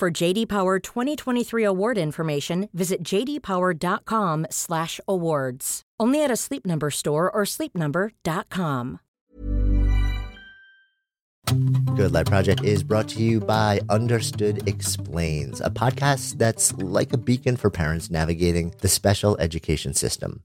For J.D. Power 2023 award information, visit jdpower.com/awards. Only at a Sleep Number store or sleepnumber.com. Good Life Project is brought to you by Understood Explains, a podcast that's like a beacon for parents navigating the special education system.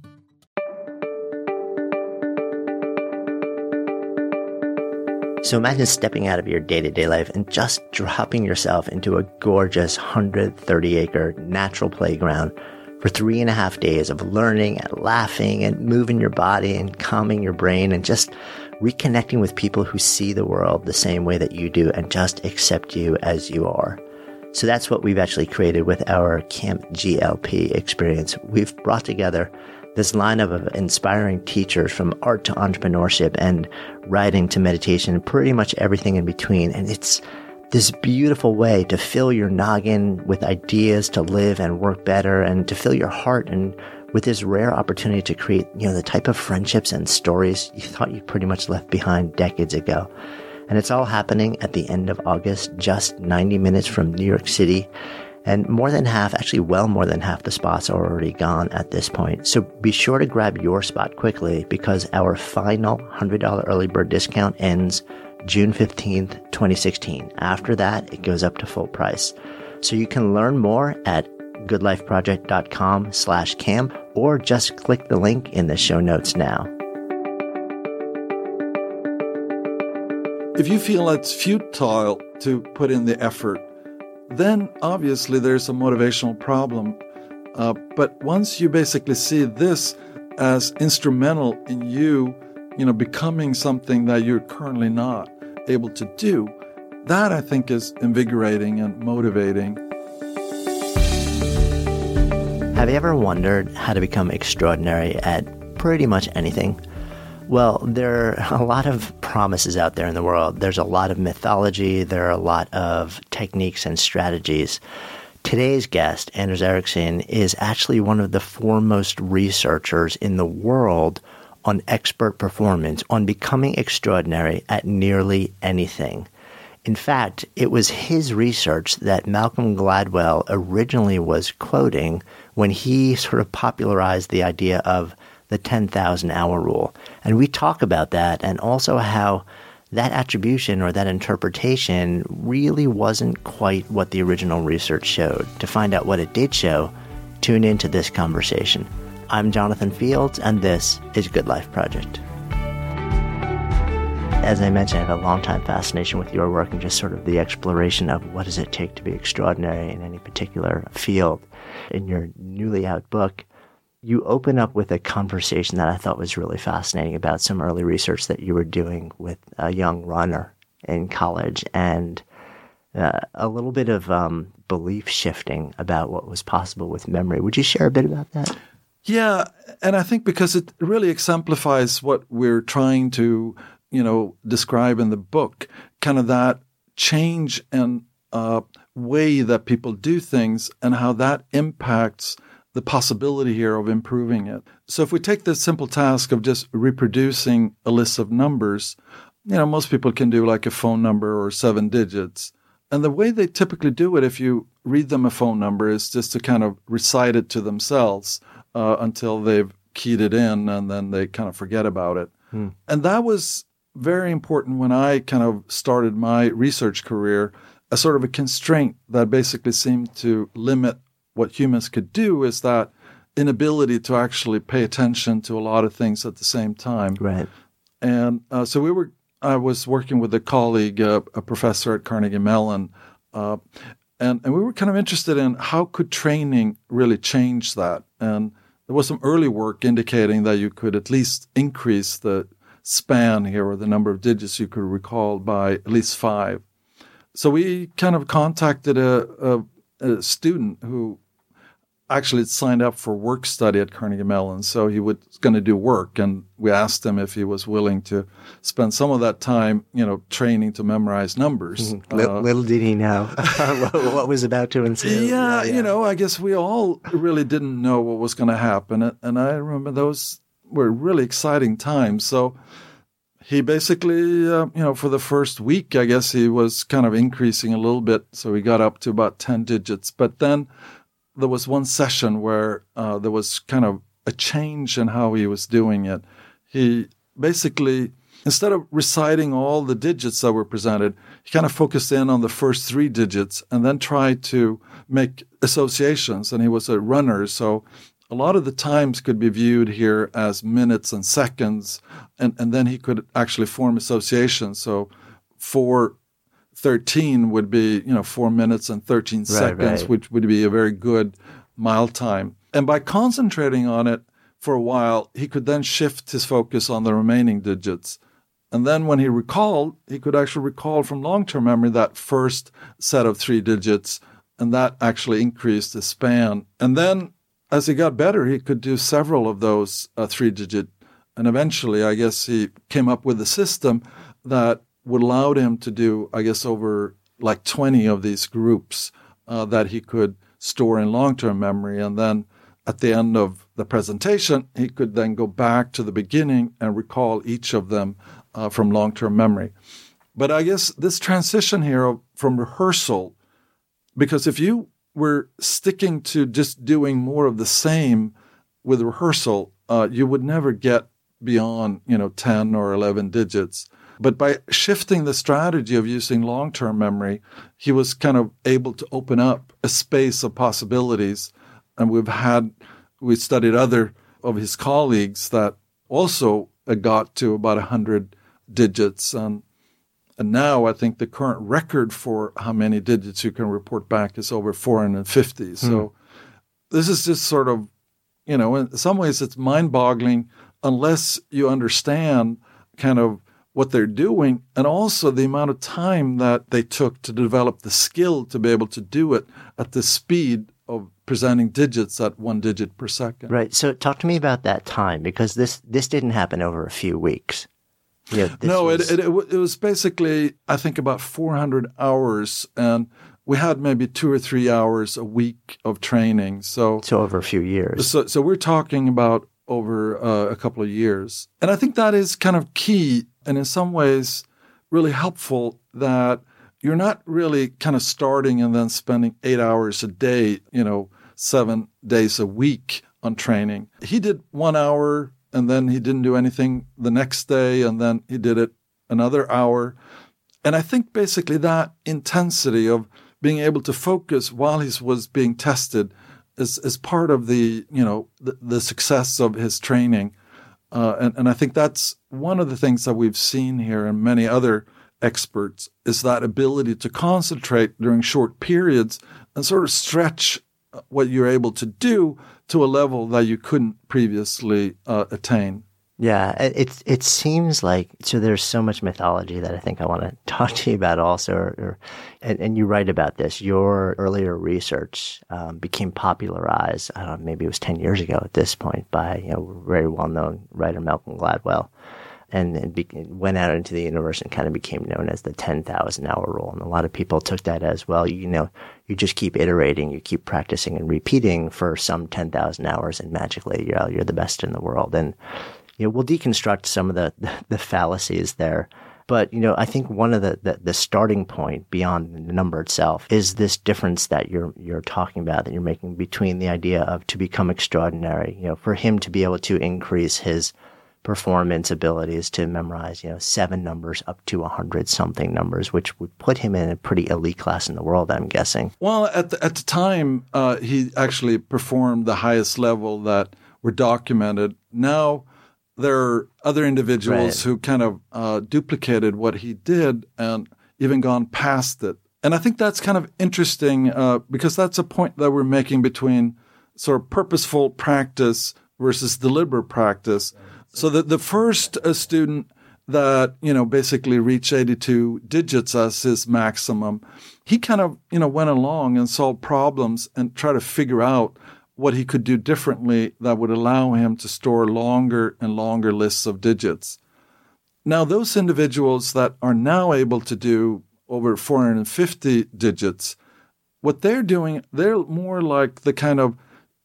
So imagine stepping out of your day-to-day life and just dropping yourself into a gorgeous 130-acre natural playground for 3.5 days of learning and laughing and moving your body and calming your brain and just reconnecting with people who see the world the same way that you do and just accept you as you are. So that's what we've actually created with our Camp GLP experience. We've brought together this lineup of inspiring teachers from art to entrepreneurship and writing to meditation, pretty much everything in between. And it's this beautiful way to fill your noggin with ideas to live and work better, and to fill your heart and with this rare opportunity to create, the type of friendships and stories you thought you pretty much left behind decades ago. And it's all happening at the end of August, just 90 minutes from New York City. And more than half the spots are already gone at this point. So be sure to grab your spot quickly, because our final $100 early bird discount ends June 15th, 2016. After that, it goes up to full price. So you can learn more at goodlifeproject.com/camp, or just click the link in the show notes now. If you feel it's futile to put in the effort, then obviously there's a motivational problem. But once you basically see this as instrumental in you becoming something that you're currently not able to do, that I think is invigorating and motivating. Have you ever wondered how to become extraordinary at pretty much anything? Well, there are a lot of promises out there in the world. There's a lot of mythology. There are a lot of techniques and strategies. Today's guest, Anders Ericsson, is actually one of the foremost researchers in the world on expert performance, on becoming extraordinary at nearly anything. In fact, it was his research that Malcolm Gladwell originally was quoting when he sort of popularized the idea of the 10,000-hour rule. And we talk about that and also how that attribution or that interpretation really wasn't quite what the original research showed. To find out what it did show, tune into this conversation. I'm Jonathan Fields, and this is Good Life Project. As I mentioned, I have a long-time fascination with your work and just sort of the exploration of what does it take to be extraordinary in any particular field. In your newly out book, you open up with a conversation that I thought was really fascinating about some early research that you were doing with a young runner in college and a little bit of belief shifting about what was possible with memory. Would you share a bit about that? Yeah, and I think because it really exemplifies what we're trying to describe in the book, kind of that change and way that people do things and how that impacts the possibility here of improving it. So if we take this simple task of just reproducing a list of numbers, most people can do like a phone number or 7 digits. And the way they typically do it, if you read them a phone number, is just to kind of recite it to themselves until they've keyed it in, and then they kind of forget about it. Hmm. And that was very important when I kind of started my research career, a sort of a constraint that basically seemed to limit what humans could do is that inability to actually pay attention to a lot of things at the same time. Right. And so I was working with a colleague, a professor at Carnegie Mellon, and we were kind of interested in how could training really change that. And there was some early work indicating that you could at least increase the span here or the number of digits you could recall by at least 5. So we kind of contacted a student who actually signed up for work study at Carnegie Mellon. So he was going to do work, and we asked him if he was willing to spend some of that time, training to memorize numbers. Mm-hmm. Little did he know what was about to ensue. Yeah, I guess we all really didn't know what was going to happen. And I remember those were really exciting times. So he basically, for the first week, I guess he was kind of increasing a little bit. So he got up to about 10 digits. But then there was one session where there was kind of a change in how he was doing it. He basically, instead of reciting all the digits that were presented, he kind of focused in on the first 3 digits and then tried to make associations. And he was a runner, so a lot of the times could be viewed here as minutes and seconds, and then he could actually form associations. So 4:13 would be, 4 minutes and 13 seconds, right. Which would be a very good mile time. And by concentrating on it for a while, he could then shift his focus on the remaining digits. And then when he recalled, he could actually recall from long-term memory that first set of 3 digits, and that actually increased the span. And then as he got better, he could do several of those 3-digit. And eventually, I guess, he came up with a system that would allow him to do, I guess, over like 20 of these groups that he could store in long-term memory. And then at the end of the presentation, he could then go back to the beginning and recall each of them from long-term memory. But I guess this transition here from rehearsal, because if you we're sticking to just doing more of the same with rehearsal, you would never get beyond, 10 or 11 digits. But by shifting the strategy of using long-term memory, he was kind of able to open up a space of possibilities. And we studied other of his colleagues that also got to about 100 digits. And now I think the current record for how many digits you can report back is over 450. So this is just sort of, in some ways it's mind-boggling unless you understand kind of what they're doing and also the amount of time that they took to develop the skill to be able to do it at the speed of presenting digits at 1 digit per second. Right. So talk to me about that time, because this didn't happen over a few weeks. Yeah, no, it was basically, I think, about 400 hours, and we had maybe 2 or 3 hours a week of training. So over a few years. So we're talking about over a couple of years. And I think that is kind of key and in some ways really helpful, that you're not really kind of starting and then spending 8 hours a day, 7 days a week on training. He did 1 hour and then he didn't do anything the next day and then he did it another hour. And I think basically that intensity of being able to focus while he was being tested is part of the success of his training. And I think that's one of the things that we've seen here and many other experts, is that ability to concentrate during short periods and sort of stretch what you're able to do to a level that you couldn't previously attain. Yeah, it seems like, so there's so much mythology that I think I want to talk to you about also, and you write about this. Your earlier research became popularized, I don't know, maybe it was 10 years ago at this point, by very well-known writer Malcolm Gladwell, and it went out into the universe and kind of became known as the 10,000-hour rule. And a lot of people took that as, well, you just keep iterating, you keep practicing and repeating for some 10,000 hours, and magically you're the best in the world. And we'll deconstruct some of the fallacies there. But, I think one of the starting point beyond the number itself is this difference that you're talking about, that you're making between the idea of to become extraordinary, for him to be able to increase his performance abilities to memorize, 7 numbers up to 100-something numbers, which would put him in a pretty elite class in the world, I'm guessing. Well, at the time, he actually performed the highest level that were documented. Now, there are other individuals, right, who kind of duplicated what he did and even gone past it. And I think that's kind of interesting because that's a point that we're making between sort of purposeful practice versus deliberate practice. So that the first student that, basically reached 82 digits as his maximum, he kind of, went along and solved problems and tried to figure out what he could do differently that would allow him to store longer and longer lists of digits. Now, those individuals that are now able to do over 450 digits, what they're doing, they're more like the kind of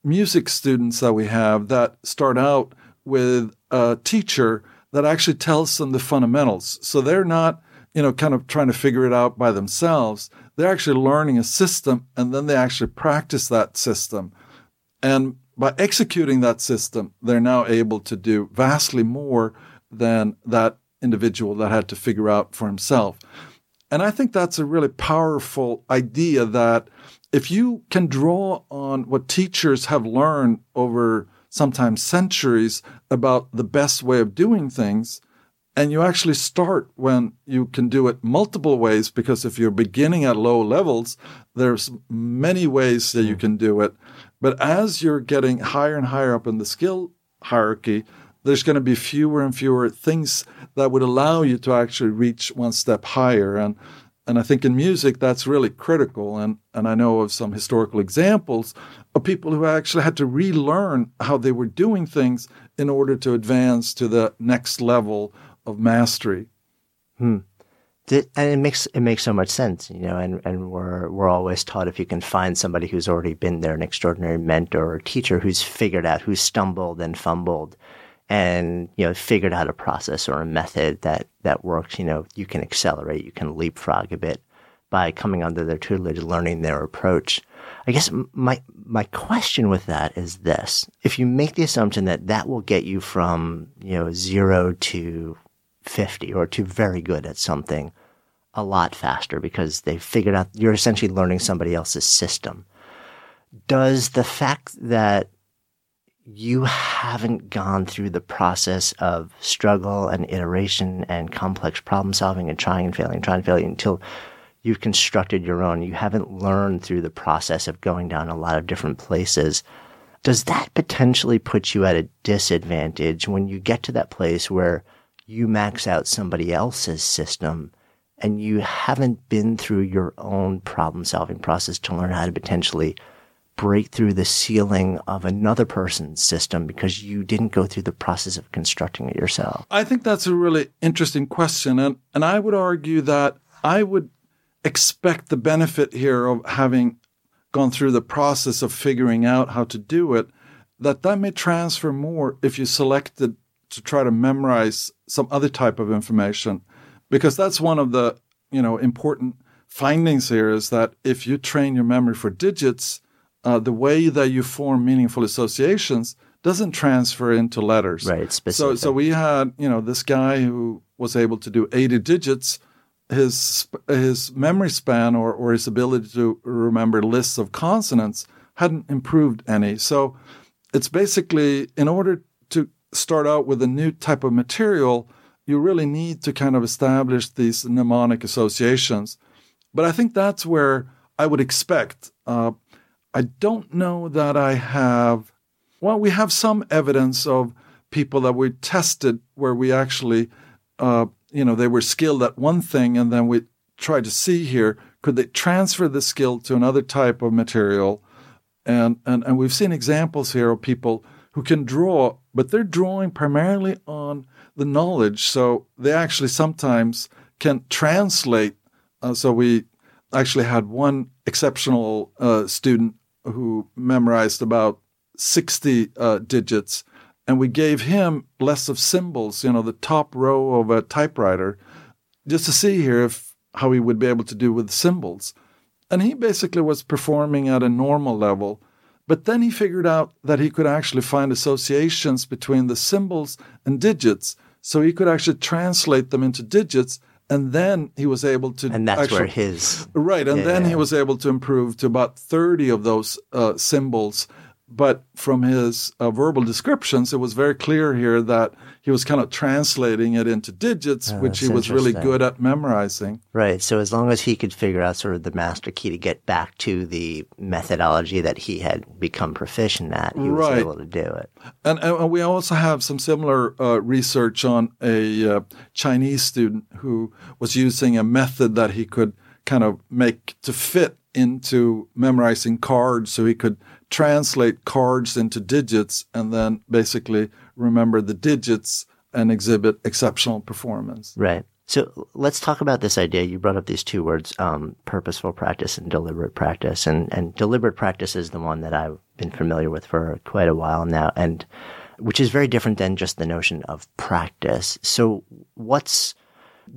music students that we have that start out with a teacher that actually tells them the fundamentals. So they're not, kind of trying to figure it out by themselves. They're actually learning a system, and then they actually practice that system. And by executing that system, they're now able to do vastly more than that individual that had to figure out for himself. And I think that's a really powerful idea, that if you can draw on what teachers have learned over sometimes centuries about the best way of doing things, and you actually start when you can do it multiple ways, because if you're beginning at low levels, there's many ways that you can do it. But as you're getting higher and higher up in the skill hierarchy, there's going to be fewer and fewer things that would allow you to actually reach one step higher. And I think in music, that's really critical. And I know of some historical examples of people who actually had to relearn how they were doing things in order to advance to the next level of mastery. And it makes so much sense, and we're always taught, if you can find somebody who's already been there, an extraordinary mentor or teacher who's figured out, who's stumbled and fumbled and, figured out a process or a method that works, you can accelerate, you can leapfrog a bit by coming under their tutelage, learning their approach. I guess my question with that is this: if you make the assumption that will get you from, 0 to 50 or to very good at something a lot faster, because they figured out, you're essentially learning somebody else's system. Does the fact that you haven't gone through the process of struggle and iteration and complex problem solving and trying and failing until you've constructed your own, you haven't learned through the process of going down a lot of different places, does that potentially put you at a disadvantage when you get to that place where you max out somebody else's system and you haven't been through your own problem-solving process to learn how to potentially break through the ceiling of another person's system because you didn't go through the process of constructing it yourself? I think that's a really interesting question. And I would argue that I would expect the benefit here of having gone through the process of figuring out how to do it that may transfer more if you selected to try to memorize some other type of information, because that's one of the, important findings here is that if you train your memory for digits, the way that you form meaningful associations doesn't transfer into letters. Right. Specific. So we had, this guy who was able to do 80 digits. His memory span or his ability to remember lists of consonants hadn't improved any. So it's basically, in order to start out with a new type of material, you really need to kind of establish these mnemonic associations. But I think that's where I would expect. I don't know that I have... Well, we have some evidence of people that we tested where we actually... they were skilled at one thing, and then we tried to see here, could they transfer the skill to another type of material? And we've seen examples here of people who can draw, but they're drawing primarily on the knowledge. So they actually sometimes can translate. So we actually had one exceptional student who memorized about 60 digits. And we gave him less of symbols, the top row of a typewriter, just to see here how he would be able to do with symbols. And he basically was performing at a normal level. But then he figured out that he could actually find associations between the symbols and digits. So he could actually translate them into digits. And then he was able to... And that's actually, where his... Right. And then he was able to improve to about 30 of those symbols. But from his verbal descriptions, it was very clear here that he was kind of translating it into digits, which he was really good at memorizing. Right. So as long as he could figure out sort of the master key to get back to the methodology that he had become proficient at, he was able to do it. And we also have some similar research on a Chinese student who was using a method that he could kind of make to fit into memorizing cards, so he could translate cards into digits and then basically remember the digits and exhibit exceptional performance. Right. So let's talk about this idea. You brought up these two words, purposeful practice and deliberate practice. And deliberate practice is the one that I've been familiar with for quite a while now, and which is very different than just the notion of practice. So what's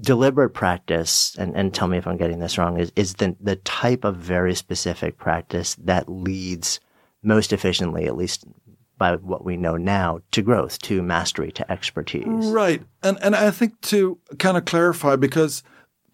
deliberate practice, and tell me if I'm getting this wrong, is the type of very specific practice that leads most efficiently, at least by what we know now, to growth, to mastery, to expertise. Right. And I think to kind of clarify, because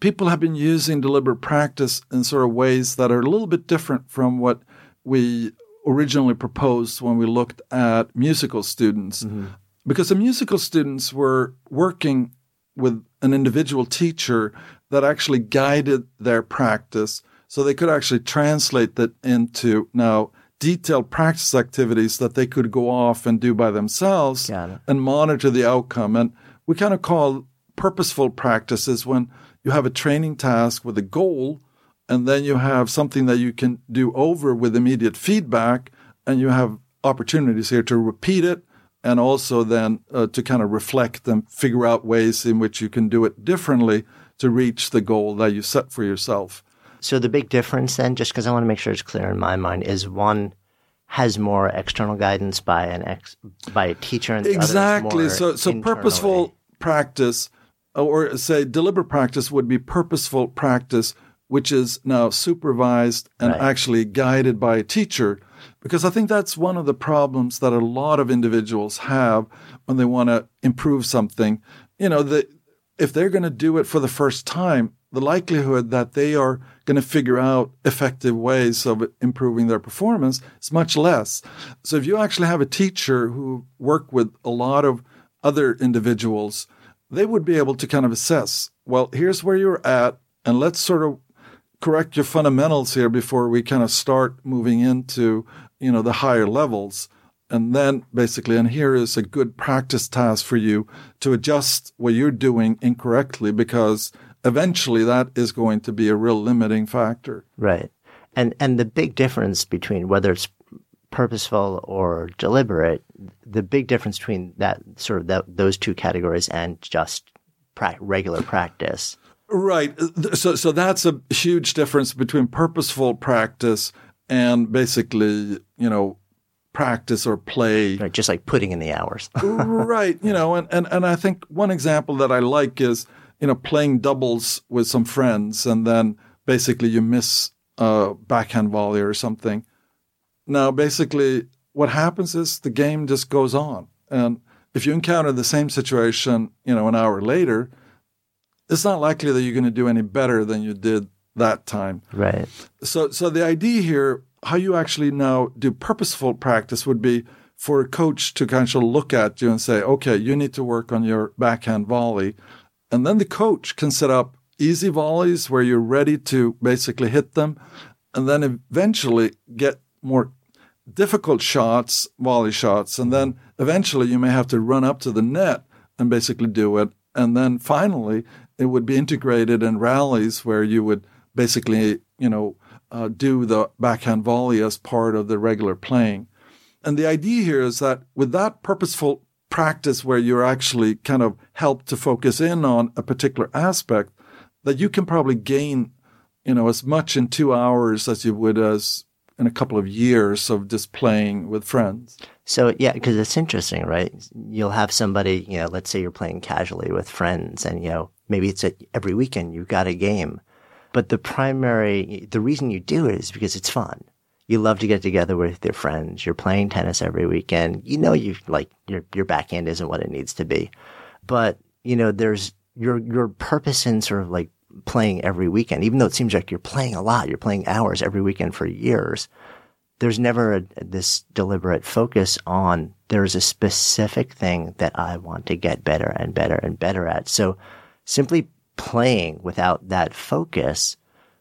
people have been using deliberate practice in sort of ways that are a little bit different from what we originally proposed when we looked at musical students. Mm-hmm. Because the musical students were working with an individual teacher that actually guided their practice, so they could actually translate that into now detailed practice activities that they could go off and do by themselves and monitor the outcome. And we kind of call purposeful practices when you have a training task with a goal, and then you have something that you can do over with immediate feedback, and you have opportunities here to repeat it, and also then to kind of reflect and figure out ways in which you can do it differently to reach the goal that you set for yourself. So the big difference then, just because I want to make sure it's clear in my mind, is one has more external guidance by a teacher, and the other is more so internally. Purposeful practice, or say deliberate practice, would be purposeful practice, which is now supervised and actually guided by a teacher. Because I think that's one of the problems that a lot of individuals have when they want to improve something. If they're going to do it for the first time, the likelihood that they are going to figure out effective ways of improving their performance is much less. So if you actually have a teacher who worked with a lot of other individuals, they would be able to kind of assess, well, here's where you're at, and let's sort of correct your fundamentals here before we kind of start moving into, the higher levels. And then basically, and here is a good practice task for you to adjust what you're doing incorrectly, because eventually that is going to be a real limiting factor. Right. And the big difference between whether it's purposeful or deliberate, the big difference between that sort of those two categories and just regular practice. Right. So that's a huge difference between purposeful practice and basically, practice or play. Right, just like putting in the hours. Right. You know, and I think one example that I like is, you know, playing doubles with some friends and then basically you miss a backhand volley or something. Now, basically, what happens is the game just goes on. And if you encounter the same situation, you know, an hour later, it's not likely that you're going to do any better than you did that time. Right. So the idea here, how you actually now do purposeful practice would be for a coach to kind of look at you and say, okay, you need to work on your backhand volley. And then the coach can set up easy volleys where you're ready to basically hit them and then eventually get more difficult shots, volley shots. And then eventually you may have to run up to the net and basically do it. And then finally, it would be integrated in rallies where you would basically, you know, do the backhand volley as part of the regular playing. And the idea here is that with that purposeful practice where you're actually kind of helped to focus in on a particular aspect, that you can probably gain, you know, as much in 2 hours as you would as in a couple of years of just playing with friends. So, yeah, because it's interesting, right? You'll have somebody, you know, let's say you're playing casually with friends and, you know, maybe it's every weekend you've got a game. But the reason you do it is because it's fun. You love to get together with your friends. You're playing tennis every weekend. You know, your backhand isn't what it needs to be. But, you know, there's your purpose in sort of like playing every weekend, even though it seems like you're playing a lot, you're playing hours every weekend for years. There's never this deliberate focus on there's a specific thing that I want to get better and better and better at. So simply playing without that focus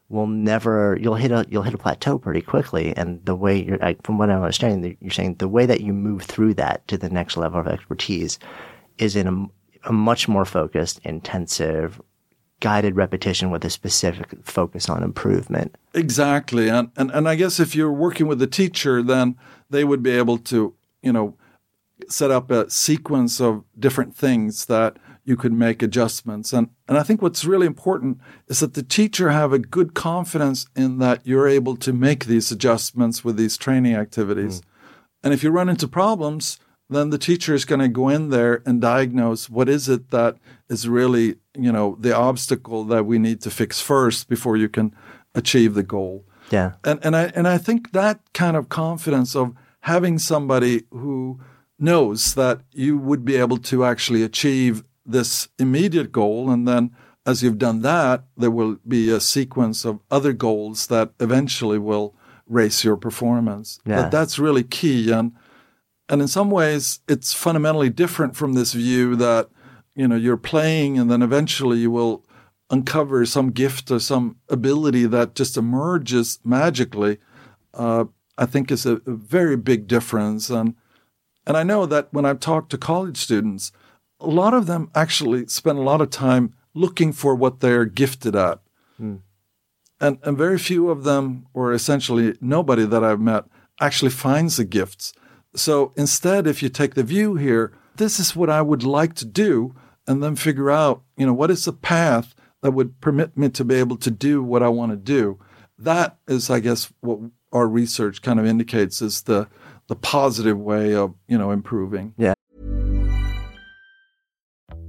will never, you'll hit a plateau pretty quickly. And the way from what I'm understanding, you're saying the way that you move through that to the next level of expertise is in a much more focused, intensive, guided repetition with a specific focus on improvement. Exactly. And I guess if you're working with a teacher, then they would be able to, you know, set up a sequence of different things that you could make adjustments. And I think what's really important is that the teacher have a good confidence in that you're able to make these adjustments with these training activities. And if you run into problems, then the teacher is going to go in there and diagnose what is it that is really, you know, the obstacle that we need to fix first before you can achieve the goal. Yeah. And I think that kind of confidence of having somebody who knows that you would be able to actually achieve this immediate goal, and then as you've done that, there will be a sequence of other goals that eventually will raise your performance. Yeah. That's really key. And in some ways, it's fundamentally different from this view that, you know, you're playing and then eventually you will uncover some gift or some ability that just emerges magically. I think is a very big difference. And I know that when I've talked to college students, a lot of them actually spend a lot of time looking for what they're gifted at. And very few of them, or essentially nobody that I've met, actually finds the gifts. So instead, if you take the view here, this is what I would like to do, and then figure out, you know, what is the path that would permit me to be able to do what I want to do. That is, I guess, what our research kind of indicates is the positive way of, you know, improving. Yeah.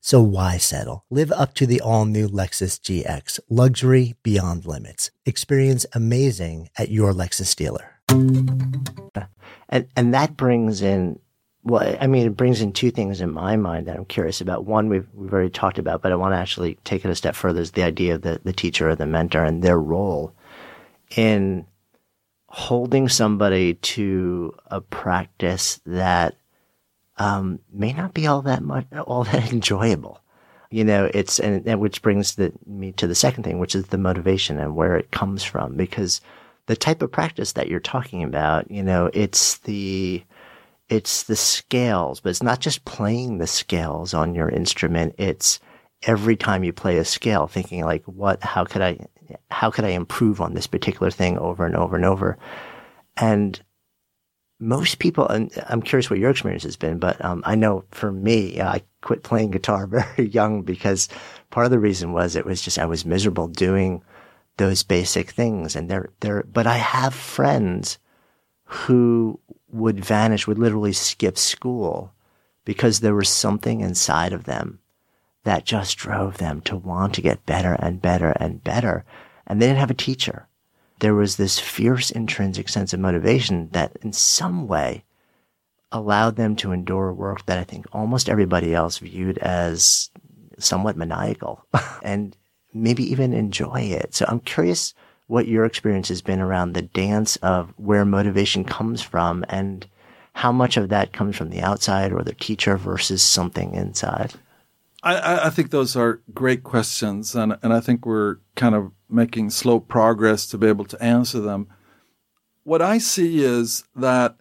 So why settle? Live up to the all-new Lexus GX, luxury beyond limits. Experience amazing at your Lexus dealer. And that brings in, well, I mean, it brings in two things in my mind that I'm curious about. One, we've already talked about, but I want to actually take it a step further, is the idea of the teacher or the mentor and their role in holding somebody to a practice that may not be all that enjoyable, you know. It's and which brings me to the second thing, which is the motivation and where it comes from. Because the type of practice that you're talking about, you know, it's the scales, but it's not just playing the scales on your instrument. It's every time you play a scale, thinking like, how could I improve on this particular thing over and over and over? And most people, and I'm curious what your experience has been, but I know for me, I quit playing guitar very young because part of the reason was it was just, I was miserable doing those basic things. And but I have friends who would literally skip school because there was something inside of them that just drove them to want to get better and better and better. And they didn't have a teacher. There was this fierce intrinsic sense of motivation that in some way allowed them to endure work that I think almost everybody else viewed as somewhat maniacal and maybe even enjoy it. So I'm curious what your experience has been around the dance of where motivation comes from and how much of that comes from the outside or the teacher versus something inside. I think those are great questions, and I think we're kind of making slow progress to be able to answer them. What I see is that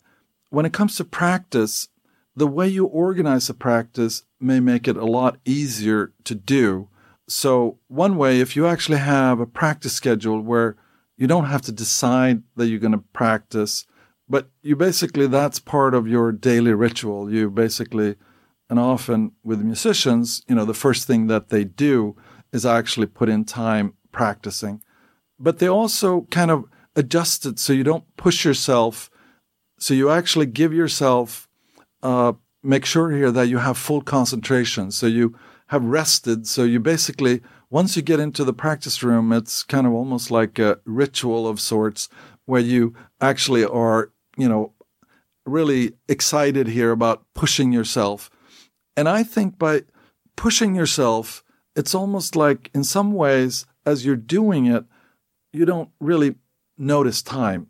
when it comes to practice, the way you organize a practice may make it a lot easier to do. So one way, if you actually have a practice schedule where you don't have to decide that you're going to practice, but you basically, that's part of your daily ritual. You basically... And often with musicians, you know, the first thing that they do is actually put in time practicing. But they also kind of adjust it so you don't push yourself. So you actually give yourself, make sure here that you have full concentration. So you have rested. So you basically, once you get into the practice room, it's kind of almost like a ritual of sorts where you actually are, you know, really excited here about pushing yourself. And I think by pushing yourself, it's almost like in some ways, as you're doing it, you don't really notice time.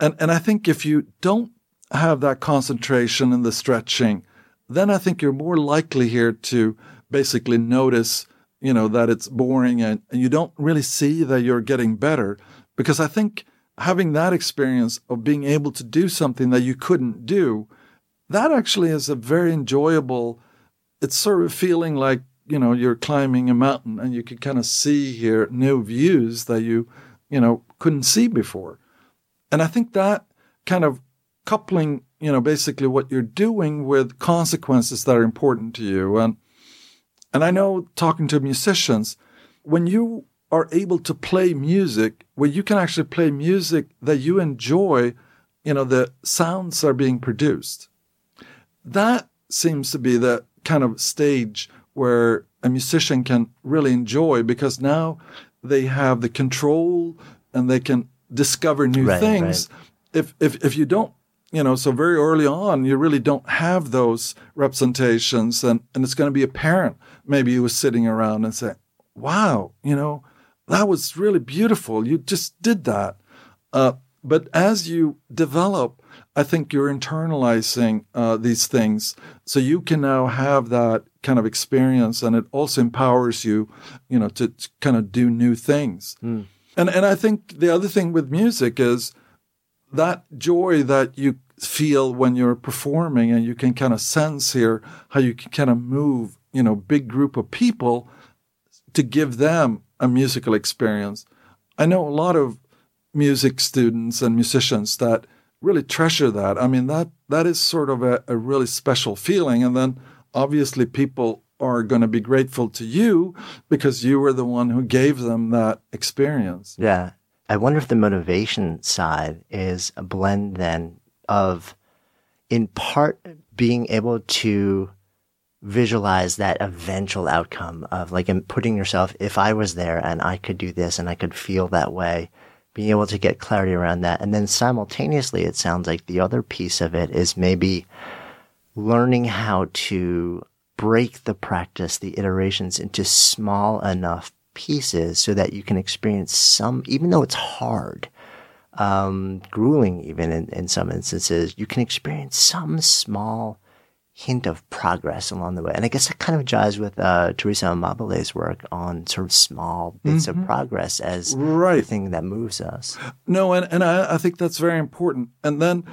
And I think if you don't have that concentration and the stretching, then I think you're more likely here to basically notice, you know, that it's boring and you don't really see that you're getting better. Because I think having that experience of being able to do something that you couldn't do, that actually is a very enjoyable, it's sort of feeling like, you know, you're climbing a mountain and you can kind of see here new views that you know, couldn't see before. And I think that kind of coupling, you know, basically what you're doing with consequences that are important to you. And I know talking to musicians, when you are able to play music, where you can actually play music that you enjoy, you know, the sounds are being produced. That seems to be the kind of stage where a musician can really enjoy, because now they have the control and they can discover new things. Right. If you don't, you know, so very early on, you really don't have those representations, and it's going to be apparent. Maybe you were sitting around and say, wow, you know, that was really beautiful. You just did that. But as you develop, I think you're internalizing these things. So you can now have that kind of experience, and it also empowers you, you know, to kind of do new things. Mm. And I think the other thing with music is that joy that you feel when you're performing, and you can kind of sense here how you can kind of move, you know, big group of people to give them a musical experience. I know a lot of music students and musicians that really treasure that. I mean, that is sort of a really special feeling. And then obviously people are going to be grateful to you because you were the one who gave them that experience. Yeah. I wonder if the motivation side is a blend then of, in part, being able to visualize that eventual outcome of, like, putting yourself, if I was there and I could do this and I could feel that way, being able to get clarity around that. And then simultaneously, it sounds like the other piece of it is maybe learning how to break the practice, the iterations, into small enough pieces so that you can experience some, even though it's hard, grueling even in some instances, you can experience some small hint of progress along the way. And I guess that kind of jives with Teresa Amabile's work on sort of small bits of progress as the thing that moves us. No, and I think that's very important. And then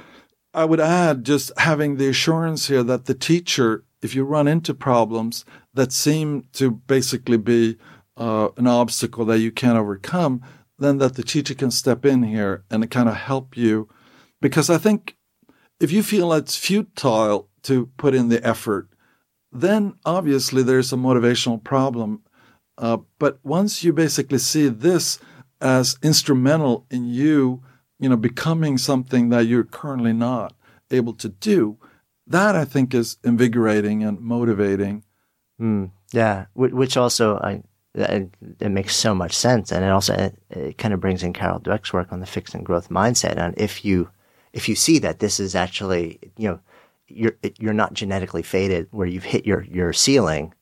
I would add just having the assurance here that the teacher, if you run into problems that seem to basically be an obstacle that you can't overcome, then that the teacher can step in here and kind of help you. Because I think if you feel it's futile to put in the effort, then obviously there's a motivational problem. But once you basically see this as instrumental in you know, becoming something that you're currently not able to do, that I think is invigorating and motivating. Mm, yeah, which also it makes so much sense. And it also it kind of brings in Carol Dweck's work on the fixed and growth mindset. And if you see that this is actually, you know, you're not genetically fated where you've hit your ceiling,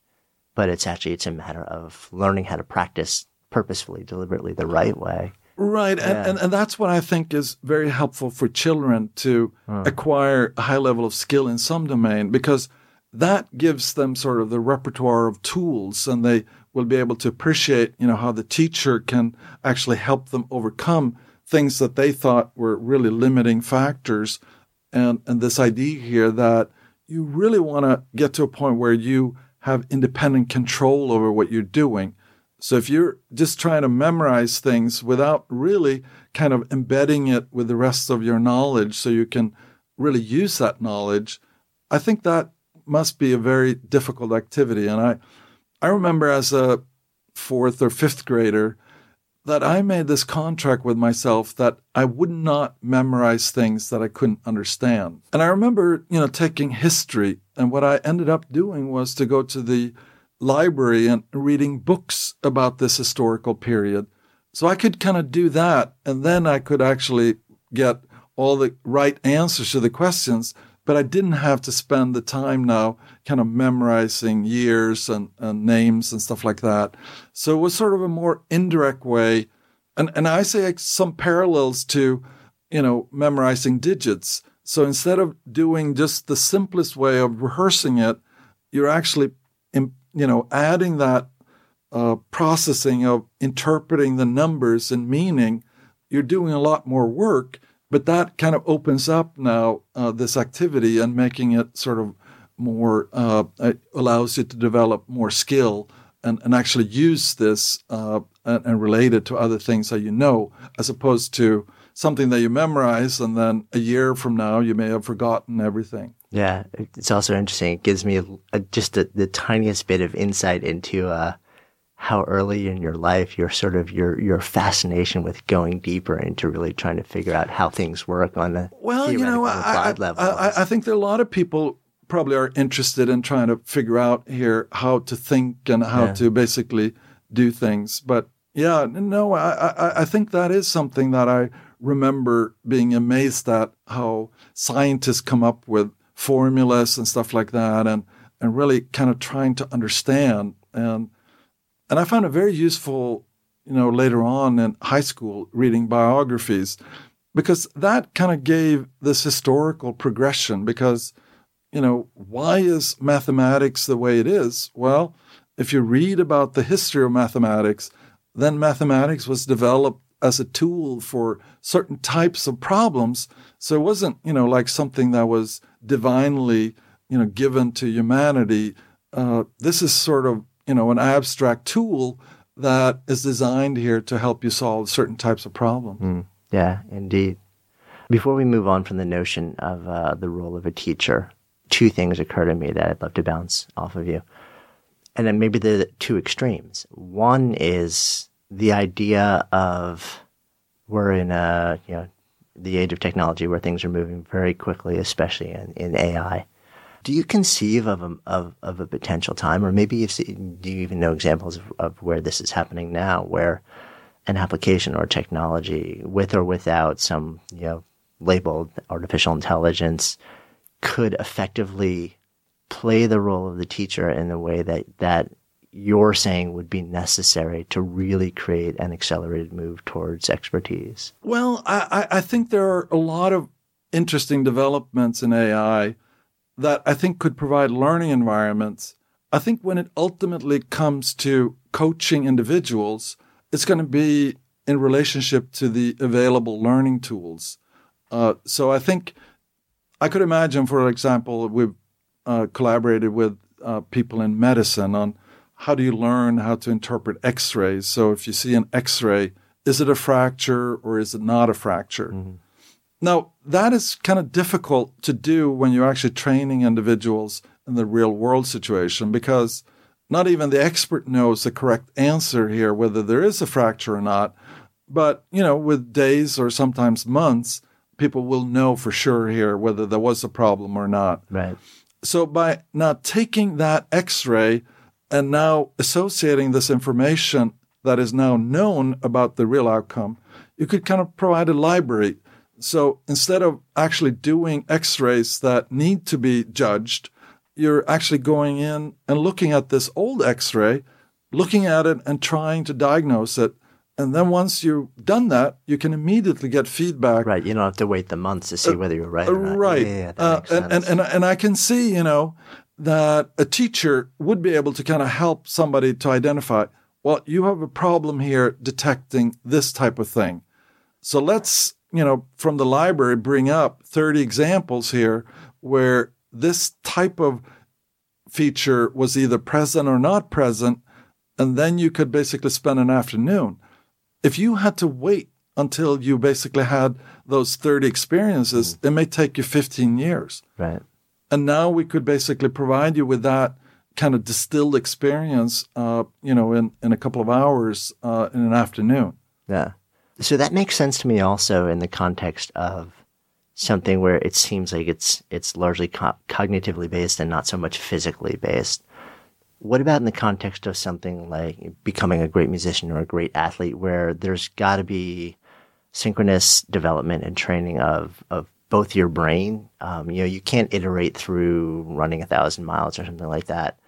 but it's a matter of learning how to practice purposefully, deliberately, the right way. Right. Yeah. And that's what I think is very helpful for children to acquire a high level of skill in some domain, because that gives them sort of the repertoire of tools, and they will be able to appreciate, you know, how the teacher can actually help them overcome things that they thought were really limiting factors. And this idea here that you really want to get to a point where you have independent control over what you're doing. So if you're just trying to memorize things without really kind of embedding it with the rest of your knowledge so you can really use that knowledge, I think that must be a very difficult activity. And I remember as a fourth or fifth grader that I made this contract with myself that I would not memorize things that I couldn't understand. And I remember, you know, taking history, and what I ended up doing was to go to the library and reading books about this historical period. So I could kind of do that, and then I could actually get all the right answers to the questions, but I didn't have to spend the time now kind of memorizing years and names and stuff like that. So it was sort of a more indirect way. And I say some parallels to, you know, memorizing digits. So instead of doing just the simplest way of rehearsing it, you're actually, adding that processing of interpreting the numbers and meaning. You're doing a lot more work, but that kind of opens up now this activity and making it sort of more, allows you to develop more skill and actually use this and relate it to other things that you know, as opposed to something that you memorize and then a year from now you may have forgotten everything. Yeah, it's also interesting. It gives me the tiniest bit of insight into how early in your life your sort of your fascination with going deeper into really trying to figure out how things work on a broad level. I think there are a lot of people probably are interested in trying to figure out here how to think and how to basically do things. But I think that is something that I remember being amazed at, how scientists come up with formulas and stuff like that and really kind of trying to understand. And I found it very useful, later on in high school reading biographies, because that kind of gave this historical progression because, why is mathematics the way it is? Well, if you read about the history of mathematics, then mathematics was developed as a tool for certain types of problems. So it wasn't, like something that was divinely, given to humanity. This is sort of, an abstract tool that is designed here to help you solve certain types of problems. Mm. Yeah, indeed. Before we move on from the notion of the role of a teacher, two things occur to me that I'd love to bounce off of you. And then maybe the two extremes. One is the idea of we're in the age of technology where things are moving very quickly, especially in AI. Do you conceive of a potential time, or maybe do you even know examples of where this is happening now, where an application or technology with or without some labeled artificial intelligence could effectively play the role of the teacher in the way that you're saying would be necessary to really create an accelerated move towards expertise? Well, I think there are a lot of interesting developments in AI that I think could provide learning environments. I think when it ultimately comes to coaching individuals, it's going to be in relationship to the available learning tools. So I think I could imagine, for example, we've collaborated with people in medicine on how do you learn how to interpret x-rays. So if you see an x-ray, is it a fracture or is it not a fracture? Mm-hmm. Now, that is kind of difficult to do when you're actually training individuals in the real world situation, because not even the expert knows the correct answer here, whether there is a fracture or not. But, with days or sometimes months, people will know for sure here whether there was a problem or not. Right. So by now taking that x-ray and now associating this information that is now known about the real outcome, you could kind of provide a library. So instead of actually doing x-rays that need to be judged, you're actually going in and looking at this old x-ray, looking at it and trying to diagnose it. And then once you've done that, you can immediately get feedback. Right. You don't have to wait the months to see whether you're right or not. Right. Yeah, that makes sense. And I can see, that a teacher would be able to kind of help somebody to identify, well, you have a problem here detecting this type of thing. So let's, from the library, bring up 30 examples here where this type of feature was either present or not present. And then you could basically spend an afternoon. If you had to wait until you basically had those 30 experiences, it may take you 15 years. Right. And now we could basically provide you with that kind of distilled experience, in a couple of hours in an afternoon. Yeah. So that makes sense to me also in the context of something where it seems like it's largely cognitively based and not so much physically based. What about in the context of something like becoming a great musician or a great athlete, where there's got to be synchronous development and training of both your brain? You can't iterate through running 1,000 miles or something like that.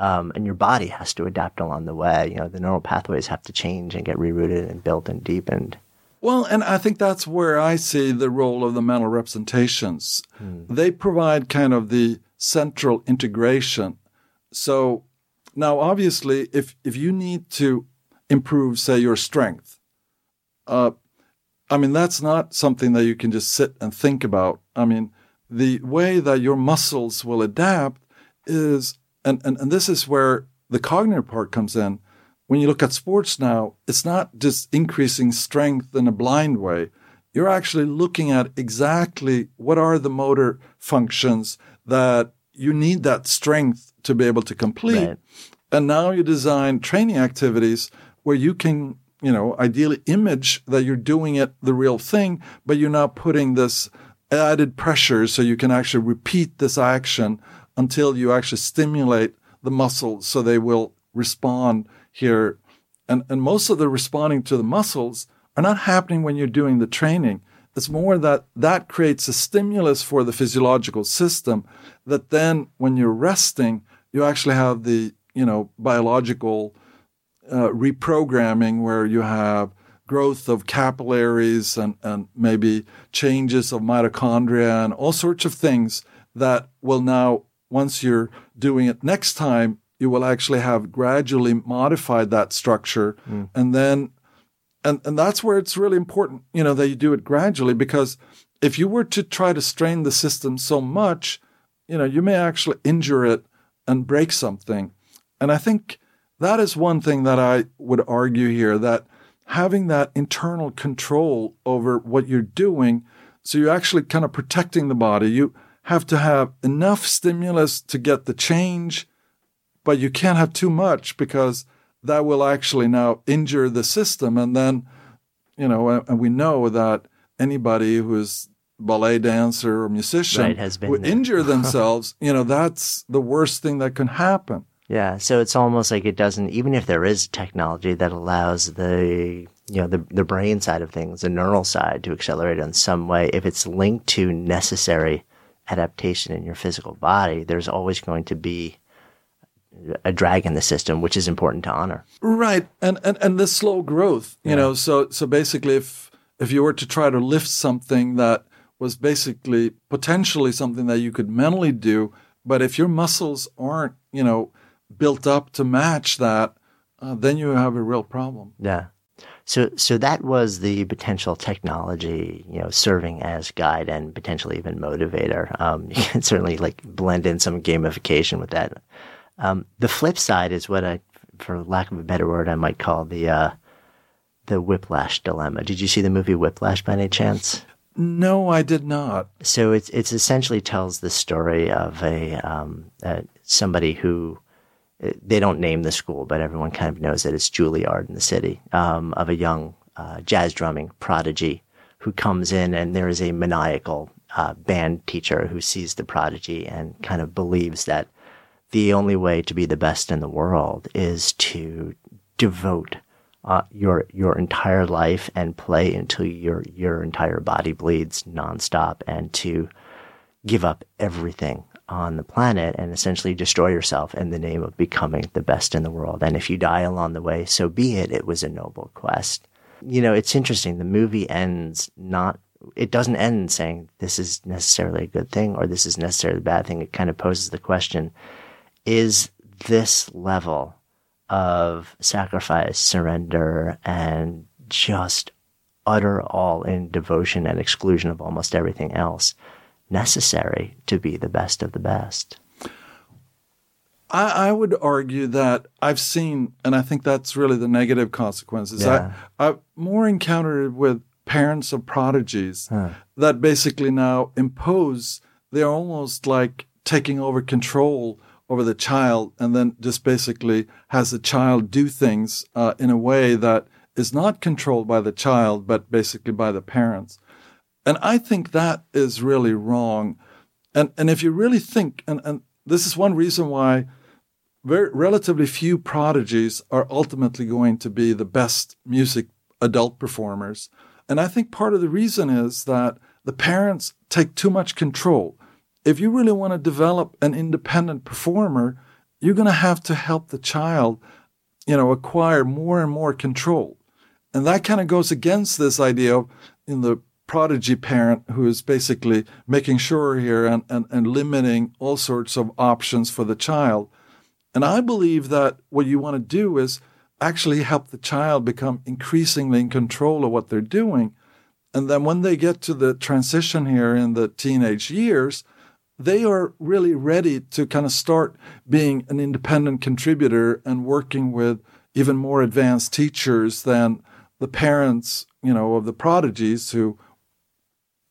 And your body has to adapt along the way. The neural pathways have to change and get rerouted and built and deepened. Well, and I think that's where I see the role of the mental representations. Mm. They provide kind of the central integration. So now, obviously, if you need to improve, say, your strength, I mean, that's not something that you can just sit and think about. I mean, the way that your muscles will adapt is, and this is where the cognitive part comes in. When you look at sports now, it's not just increasing strength in a blind way. You're actually looking at exactly what are the motor functions that you need that strength to be able to complete. Right. And now you design training activities where you can, you know, ideally image that you're doing it, the real thing, but you're now putting this added pressure so you can actually repeat this action until you actually stimulate the muscles so they will respond here. And most of the responding to the muscles are not happening when you're doing the training. It's more that creates a stimulus for the physiological system that then when you're resting, you actually have the, you know, biological reprogramming where you have growth of capillaries and maybe changes of mitochondria and all sorts of things that will now, once you're doing it next time, you will actually have gradually modified that structure. Mm. And then, and that's where it's really important, you know, that you do it gradually, because if you were to try to strain the system so much, you know, you may actually injure it and break something. And I think that is one thing that I would argue here, that having that internal control over what you're doing, so you're actually kind of protecting the body. You have to have enough stimulus to get the change, but you can't have too much, because that will actually now injure the system. And then, you know, and we know that anybody who's ballet dancer or musician would injure themselves. You know, that's the worst thing that can happen. Yeah. So it's almost like it doesn't, even if there is technology that allows the, you know, the brain side of things, the neural side, to accelerate in some way, if it's linked to necessary adaptation in your physical body, there's always going to be a drag in the system, which is important to honor. Right. And the slow growth, you know, so basically if you were to try to lift something that was basically potentially something that you could mentally do, but if your muscles aren't, you know, built up to match that, then you have a real problem. Yeah. So that was the potential technology, you know, serving as guide and potentially even motivator. You can certainly like blend in some gamification with that. The flip side is what I, for lack of a better word, I might call the whiplash dilemma. Did you see the movie Whiplash by any chance? No, I did not. So it's essentially tells the story of somebody who, they don't name the school, but everyone kind of knows that it's Juilliard in the city, of a young jazz drumming prodigy who comes in, and there is a maniacal band teacher who sees the prodigy and kind of believes that the only way to be the best in the world is to devote your entire life and play until your entire body bleeds nonstop, and to give up everything on the planet and essentially destroy yourself in the name of becoming the best in the world. And if you die along the way, so be it. It was a noble quest. You know, it's interesting. The movie ends not... It doesn't end saying this is necessarily a good thing or this is necessarily a bad thing. It kind of poses the question... Is this level of sacrifice, surrender, and just utter all-in devotion and exclusion of almost everything else necessary to be the best of the best? I would argue that I've seen, and I think that's really the negative consequences. Yeah. I've more encountered with parents of prodigies that basically now impose, they're almost like taking over control over the child, and then just basically has the child do things in a way that is not controlled by the child, but basically by the parents. And I think that is really wrong. And if you really think, and this is one reason why relatively few prodigies are ultimately going to be the best music adult performers. And I think part of the reason is that the parents take too much control. If you really want to develop an independent performer, you're going to have to help the child, you know, acquire more and more control. And that kind of goes against this idea of, in the prodigy parent who is basically making sure here and limiting all sorts of options for the child. And I believe that what you want to do is actually help the child become increasingly in control of what they're doing. And then when they get to the transition here in the teenage years, they are really ready to kind of start being an independent contributor and working with even more advanced teachers than the parents, you know, of the prodigies who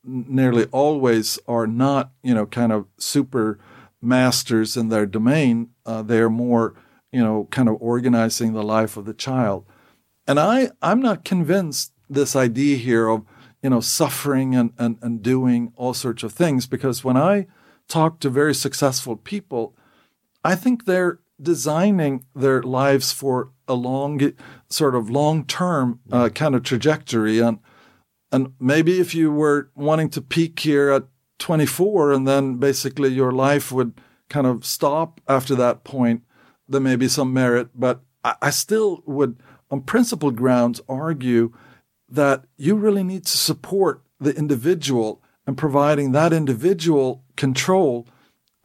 nearly always are not, you know, kind of super masters in their domain. They're more, you know, kind of organizing the life of the child. And I'm not convinced this idea here of, you know, suffering and doing all sorts of things, because when I talk to very successful people, I think they're designing their lives for a long, sort of long-term kind of trajectory. And maybe if you were wanting to peak here at 24 and then basically your life would kind of stop after that point, there may be some merit. But I still would, on principle grounds, argue that you really need to support the individual and providing that individual control.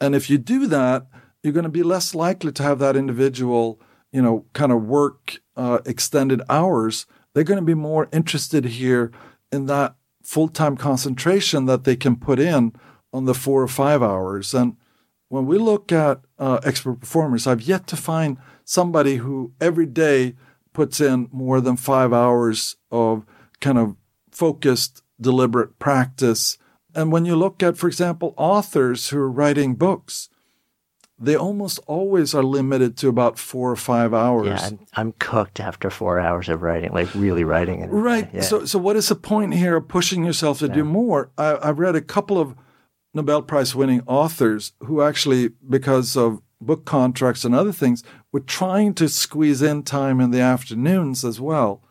And if you do that, you're going to be less likely to have that individual, you know, kind of work extended hours. They're going to be more interested here in that full-time concentration that they can put in on the 4 or 5 hours. And when we look at expert performers, I've yet to find somebody who every day puts in more than 5 hours of kind of focused, deliberate practice. And when you look at, for example, authors who are writing books, they almost always are limited to about 4 or 5 hours. Yeah, I'm cooked after 4 hours of writing, like really writing it. Right. Yeah. So what is the point here of pushing yourself to do more? I've read a couple of Nobel Prize-winning authors who actually, because of book contracts and other things, were trying to squeeze in time in the afternoons as well.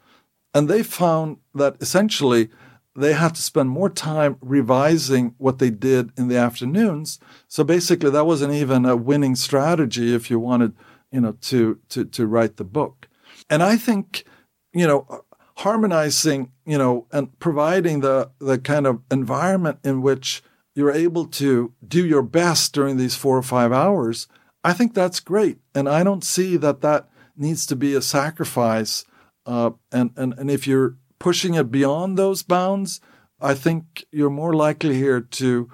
And they found that essentially they had to spend more time revising what they did in the afternoons. So basically that wasn't even a winning strategy if you wanted, you know, to write the book. And I think, you know, harmonizing, you know, and providing the kind of environment in which you're able to do your best during these 4 or 5 hours, I think that's great. And I don't see that needs to be a sacrifice. And if you're pushing it beyond those bounds, I think you're more likely here to,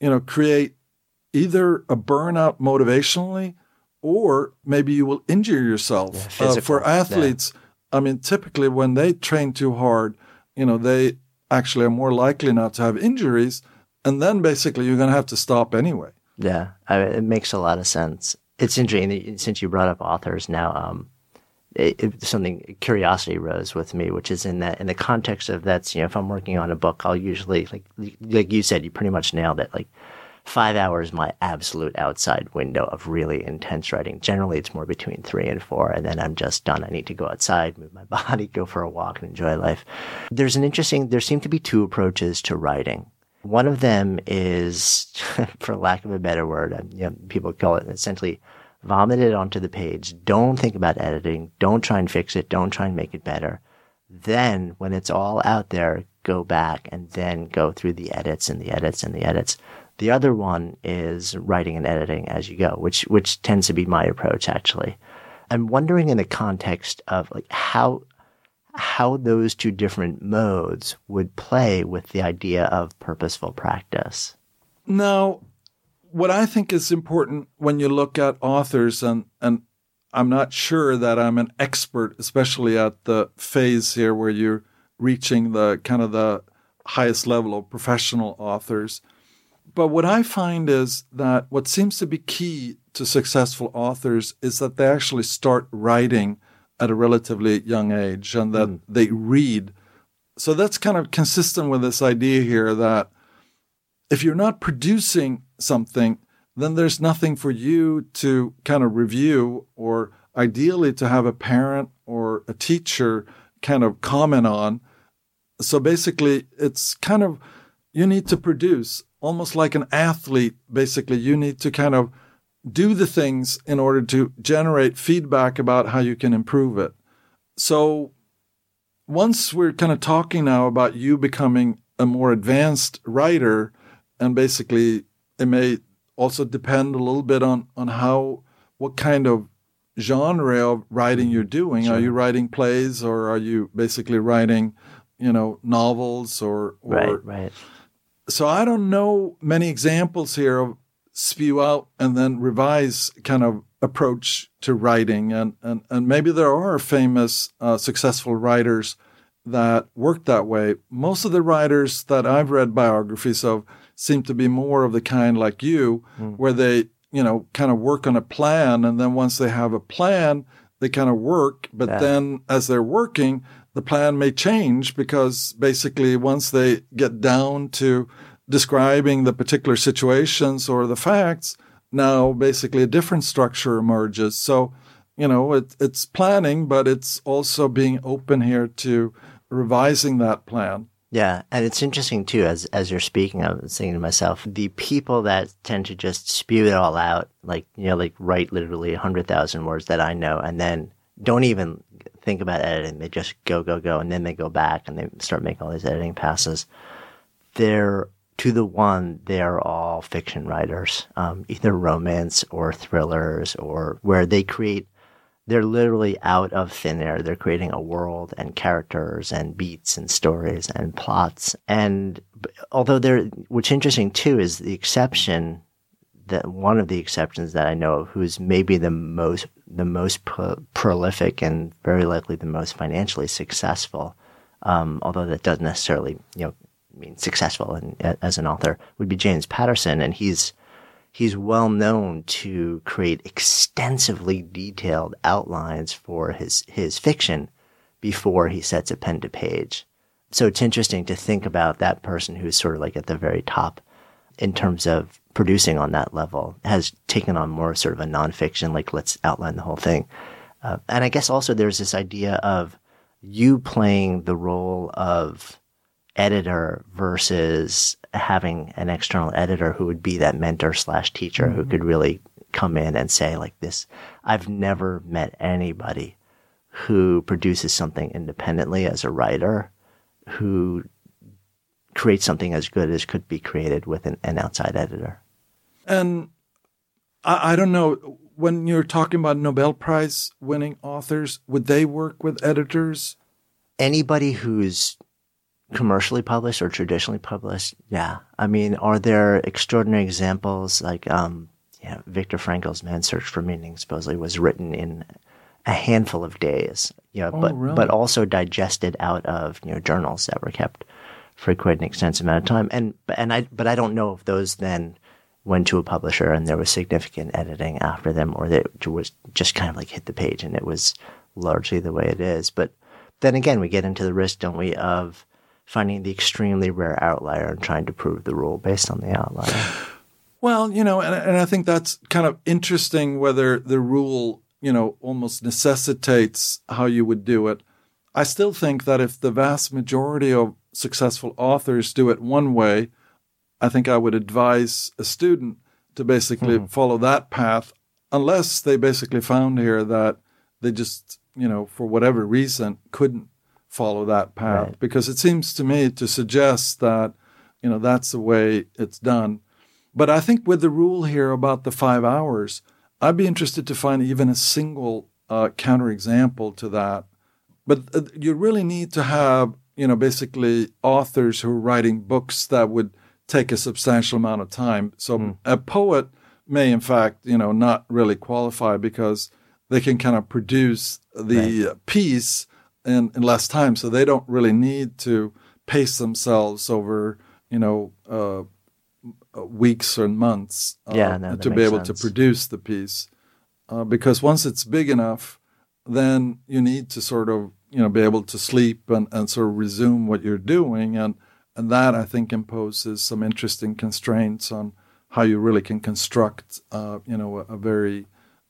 you know, create either a burnout motivationally, or maybe you will injure yourself. Yeah, physical, for athletes, I mean, typically when they train too hard, you know, they actually are more likely not to have injuries. And then basically you're going to have to stop anyway. Yeah, it makes a lot of sense. It's interesting, since you brought up authors now, something curiosity rose with me, which is in the context of that's, you know, if I'm working on a book, I'll usually like you said, you pretty much nailed it. Like 5 hours, my absolute outside window of really intense writing. Generally, it's more between 3 and 4, and then I'm just done. I need to go outside, move my body, go for a walk, and enjoy life. There seem to be two approaches to writing. One of them is, for lack of a better word, you know, people call it essentially vomited onto the page. Don't think about editing. Don't try and fix it. Don't try and make it better. Then when it's all out there, go back and then go through the edits and the edits and the edits. The other one is writing and editing as you go, which tends to be my approach, actually. I'm wondering in the context of like how those two different modes would play with the idea of purposeful practice. Now, what I think is important when you look at authors, and I'm not sure that I'm an expert, especially at the phase here where you're reaching the kind of the highest level of professional authors. But what I find is that what seems to be key to successful authors is that they actually start writing at a relatively young age and that they read. So that's kind of consistent with this idea here that if you're not producing something, then there's nothing for you to kind of review or ideally to have a parent or a teacher kind of comment on. So basically, it's kind of, you need to produce almost like an athlete. Basically, you need to kind of do the things in order to generate feedback about how you can improve it. So once we're kind of talking now about you becoming a more advanced writer, and basically it may also depend a little bit on how, what kind of genre of writing you're doing. Sure. Are you writing plays, or are you basically writing, you know, novels or right. So I don't know many examples here of spew out and then revise kind of approach to writing. And maybe there are famous successful writers that work that way. Most of the writers that I've read biographies of seem to be more of the kind like you, where they, you know, kind of work on a plan. And then once they have a plan, they kind of work. But then as they're working, the plan may change, because basically once they get down to describing the particular situations or the facts, now basically a different structure emerges. So, you know, it's planning, but it's also being open here to revising that plan. Yeah. And it's interesting too, as you're speaking, I was thinking to myself, the people that tend to just spew it all out, like, you know, like write literally 100,000 words that I know, and then don't even think about editing. They just go. And then they go back and they start making all these editing passes. They're all fiction writers, either romance or thrillers, or where they create, they're literally out of thin air. They're creating a world and characters and beats and stories and plots. And although what's interesting too is the exception, that one of the exceptions that I know of, who's maybe the most prolific and very likely the most financially successful, although that doesn't necessarily, you know, mean successful as an author, would be James Patterson. And he's well known to create extensively detailed outlines for his fiction before he sets a pen to page. So it's interesting to think about that person who's sort of like at the very top in terms of producing on that level, has taken on more sort of a nonfiction, like let's outline the whole thing. And I guess also there's this idea of you playing the role of editor versus having an external editor who would be that mentor/teacher who could really come in and say like this. I've never met anybody who produces something independently as a writer who creates something as good as could be created with an outside editor. And I don't know, when you're talking about Nobel Prize winning authors, would they work with editors? Anybody who's commercially published or traditionally published, yeah. I mean, are there extraordinary examples like, Viktor Frankl's Man's Search for Meaning supposedly was written in a handful of days, you know, but also digested out of, you know, journals that were kept for quite an extensive amount of time. But I don't know if those then went to a publisher and there was significant editing after them, or that it was just kind of like hit the page and it was largely the way it is. But then again, we get into the risk, don't we, of finding the extremely rare outlier and trying to prove the rule based on the outlier. Well, you know, and I think that's kind of interesting, whether the rule, you know, almost necessitates how you would do it. I still think that if the vast majority of successful authors do it one way, I think I would advise a student to basically follow that path, unless they basically found here that they just, you know, for whatever reason, couldn't follow that path, right? Because it seems to me to suggest that, you know, that's the way it's done. But I think with the rule here about the 5 hours, I'd be interested to find even a single counterexample to that. But you really need to have, you know, basically authors who are writing books that would take a substantial amount of time. So a poet may, in fact, you know, not really qualify, because they can kind of produce the piece in less time, so they don't really need to pace themselves over, you know, weeks or months to be able to produce the piece. Because once it's big enough, then you need to sort of, you know, be able to sleep and sort of resume what you're doing. And that, I think, imposes some interesting constraints on how you really can construct, you know, a very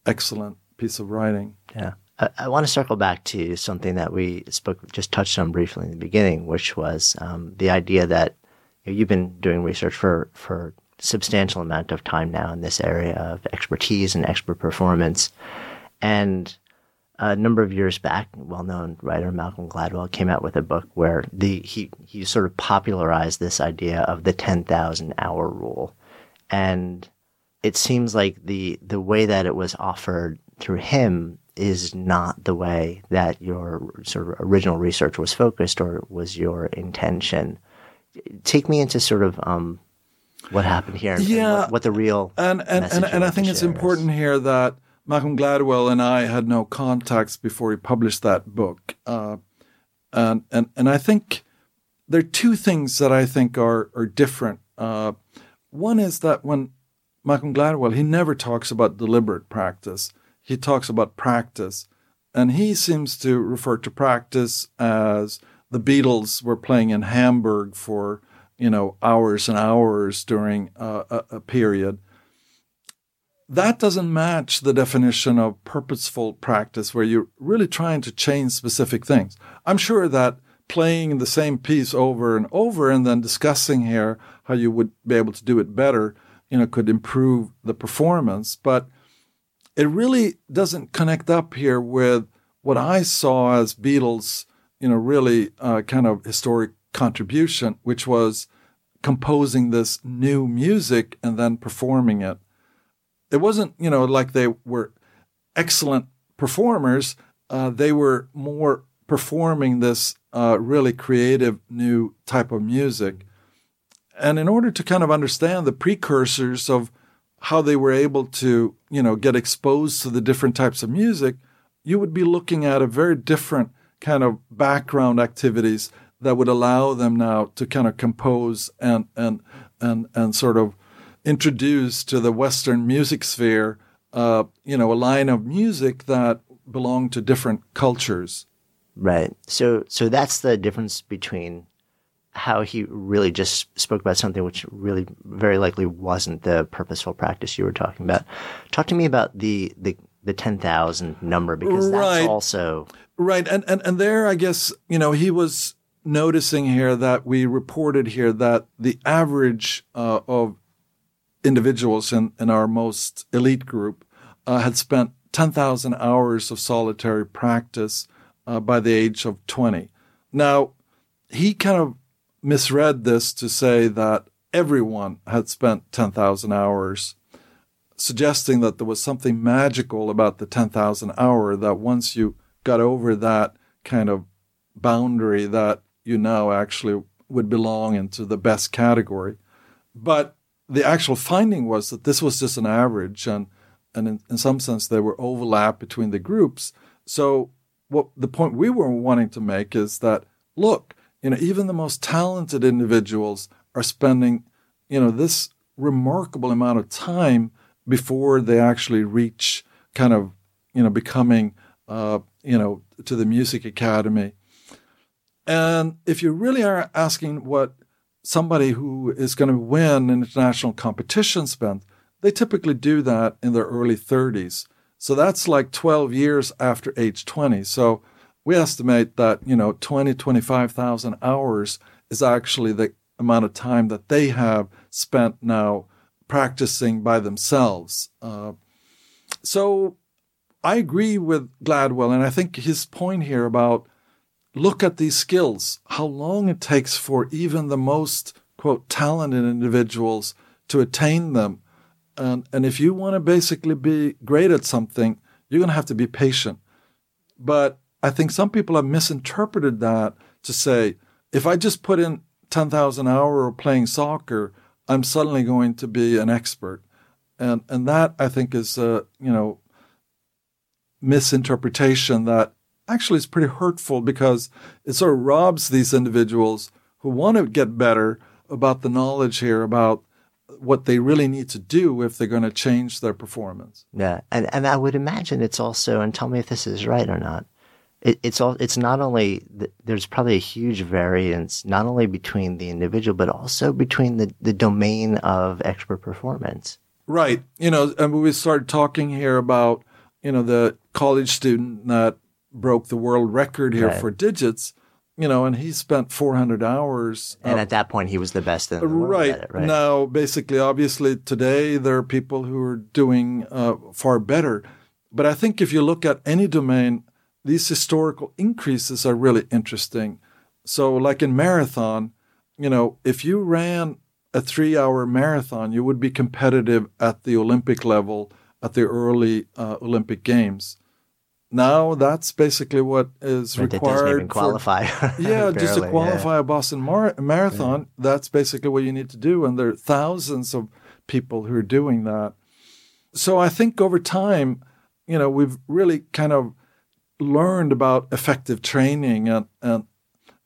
excellent piece of writing. Yeah. I want to circle back to something that we touched on briefly in the beginning, which was the idea that, you know, you've been doing research for substantial amount of time now in this area of expertise and expert performance. And a number of years back, well-known writer Malcolm Gladwell came out with a book where he sort of popularized this idea of the 10,000-hour rule. And it seems like the way that it was offered through him is not the way that your sort of original research was focused or was your intention. Take me into sort of what happened here and what the real and I think it's important here that Malcolm Gladwell and I had no contacts before he published that book. And I think there are two things that I think are different. One is that when Malcolm Gladwell, he never talks about deliberate practice. He talks about practice, and he seems to refer to practice as the Beatles were playing in Hamburg for, hours and hours during a period. That doesn't match the definition of purposeful practice, where you're really trying to change specific things. I'm sure that playing the same piece over and over and then discussing here how you would be able to do it better, could improve the performance. But it really doesn't connect up here with what I saw as Beatles, really kind of historic contribution, which was composing this new music and then performing it. It wasn't, like they were excellent performers. They were more performing this really creative new type of music. And in order to kind of understand the precursors of how they were able to, get exposed to the different types of music, you would be looking at a very different kind of background activities that would allow them now to kind of compose and sort of introduce to the Western music sphere, a line of music that belonged to different cultures. Right. So that's the difference between how he really just spoke about something which really very likely wasn't the purposeful practice you were talking about. Talk to me about the 10,000 number, because that's also... Right. And there, I guess, he was noticing here that we reported here that the average of individuals in our most elite group had spent 10,000 hours of solitary practice by the age of 20. Now, he kind of misread this to say that everyone had spent 10,000 hours, suggesting that there was something magical about the 10,000 hour, that once you got over that kind of boundary that you now actually would belong into the best category. But the actual finding was that this was just an average, and in some sense there were overlap between the groups. So what the point we were wanting to make is that, look, even the most talented individuals are spending, this remarkable amount of time before they actually reach kind of, becoming, to the music academy. And if you really are asking what somebody who is going to win an international competition spends, they typically do that in their early 30s. So that's like 12 years after age 20. So we estimate that, 25,000 hours is actually the amount of time that they have spent now practicing by themselves. So I agree with Gladwell, and I think his point here about look at these skills, how long it takes for even the most, quote, talented individuals to attain them. And if you want to basically be great at something, you're going to have to be patient. But I think some people have misinterpreted that to say, if I just put in 10,000 hours of playing soccer, I'm suddenly going to be an expert. And that, I think, is a, misinterpretation that actually is pretty hurtful, because it sort of robs these individuals who want to get better about the knowledge here about what they really need to do if they're going to change their performance. Yeah, and I would imagine it's also, and tell me if this is right or not, It's not only there's probably a huge variance not only between the individual but also between the domain of expert performance. Right. And we started talking here about the college student that broke the world record here for digits. And he spent 400 hours. And at that point, he was the best in the world at it, right? Now, basically, obviously, today there are people who are doing far better. But I think if you look at any domain, these historical increases are really interesting. So like in marathon, you know, if you ran a 3-hour marathon, you would be competitive at the Olympic level at the early Olympic Games. Now that's basically what is required. It doesn't even qualify. Just to qualify a Boston Marathon, that's basically what you need to do. And there are thousands of people who are doing that. So I think over time, you know, we've really kind of learned about effective training and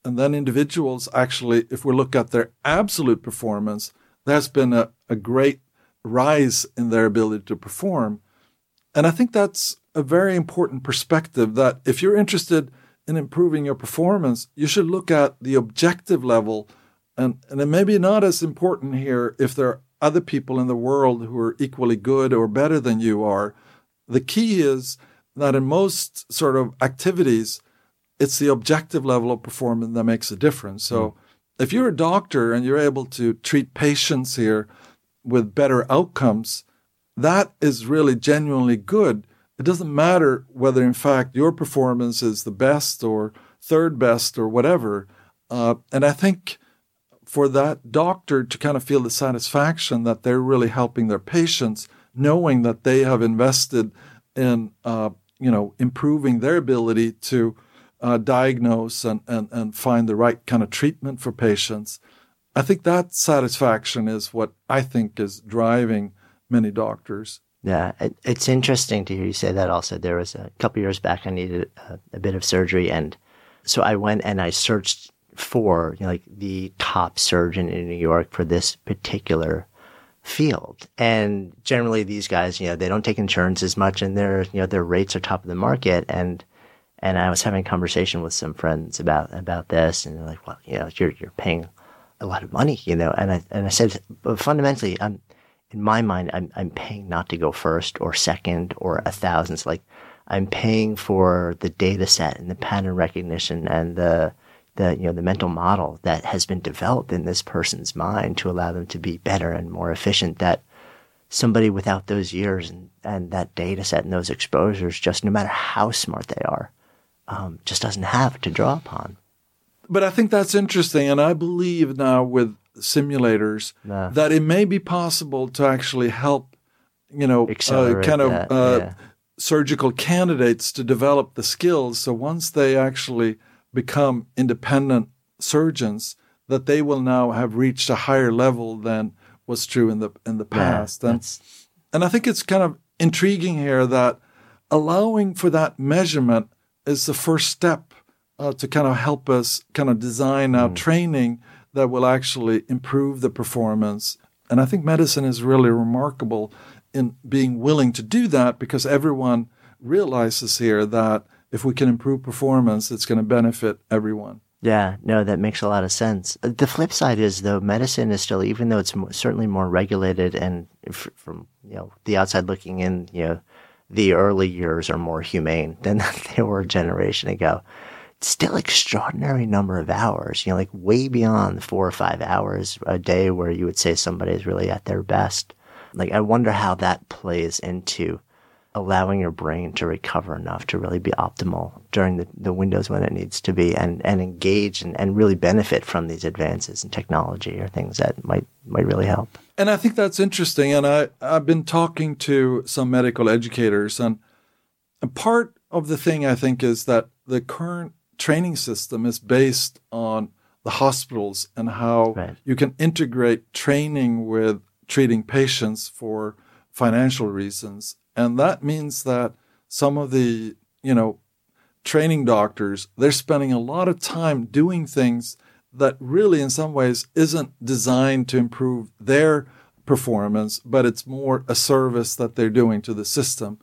then individuals actually, if we look at their absolute performance, there's been a great rise in their ability to perform. And I think that's a very important perspective that if you're interested in improving your performance, you should look at the objective level. And it may be not as important here if there are other people in the world who are equally good or better than you are. The key is that in most sort of activities, it's the objective level of performance that makes a difference. So if you're a doctor and you're able to treat patients here with better outcomes, that is really genuinely good. It doesn't matter whether, in fact, your performance is the best or third best or whatever. And I think for that doctor to kind of feel the satisfaction that they're really helping their patients, knowing that they have invested in, improving their ability to diagnose and find the right kind of treatment for patients. I think that satisfaction is what I think is driving many doctors. Yeah, it's interesting to hear you say that also. There was a couple years back, I needed a bit of surgery. And so I went and I searched for the top surgeon in New York for this particular field. And generally these guys, they don't take insurance as much and their rates are top of the market. And I was having a conversation with some friends about this, and they're like, well, you're paying a lot of money, And I said, but fundamentally, in my mind, I'm paying not to go first or second or a thousandth. Like, I'm paying for the data set and the pattern recognition and the mental model that has been developed in this person's mind to allow them to be better and more efficient. That somebody without those years and that data set and those exposures, just no matter how smart they are, just doesn't have to draw upon. But I think that's interesting, and I believe now with simulators that it may be possible to actually help, surgical candidates to develop the skills. So once they actually become independent surgeons, that they will now have reached a higher level than was true in the past. And I think it's kind of intriguing here that allowing for that measurement is the first step to kind of help us kind of design our training that will actually improve the performance. And I think medicine is really remarkable in being willing to do that, because everyone realizes here that if we can improve performance, it's going to benefit everyone. Yeah, no, that makes a lot of sense. The flip side is, though, medicine is still, even though it's certainly more regulated and from the outside looking in, the early years are more humane than they were a generation ago. Still extraordinary number of hours, way beyond 4 or 5 hours a day where you would say somebody is really at their best. Like, I wonder how that plays into allowing your brain to recover enough to really be optimal during the windows when it needs to be and engage and really benefit from these advances in technology or things that might really help. And I think that's interesting. And I've been talking to some medical educators, and part of the thing I think is that the current training system is based on the hospitals and how you can integrate training with treating patients for financial reasons. And that means that some of the, training doctors, they're spending a lot of time doing things that really in some ways isn't designed to improve their performance, but it's more a service that they're doing to the system.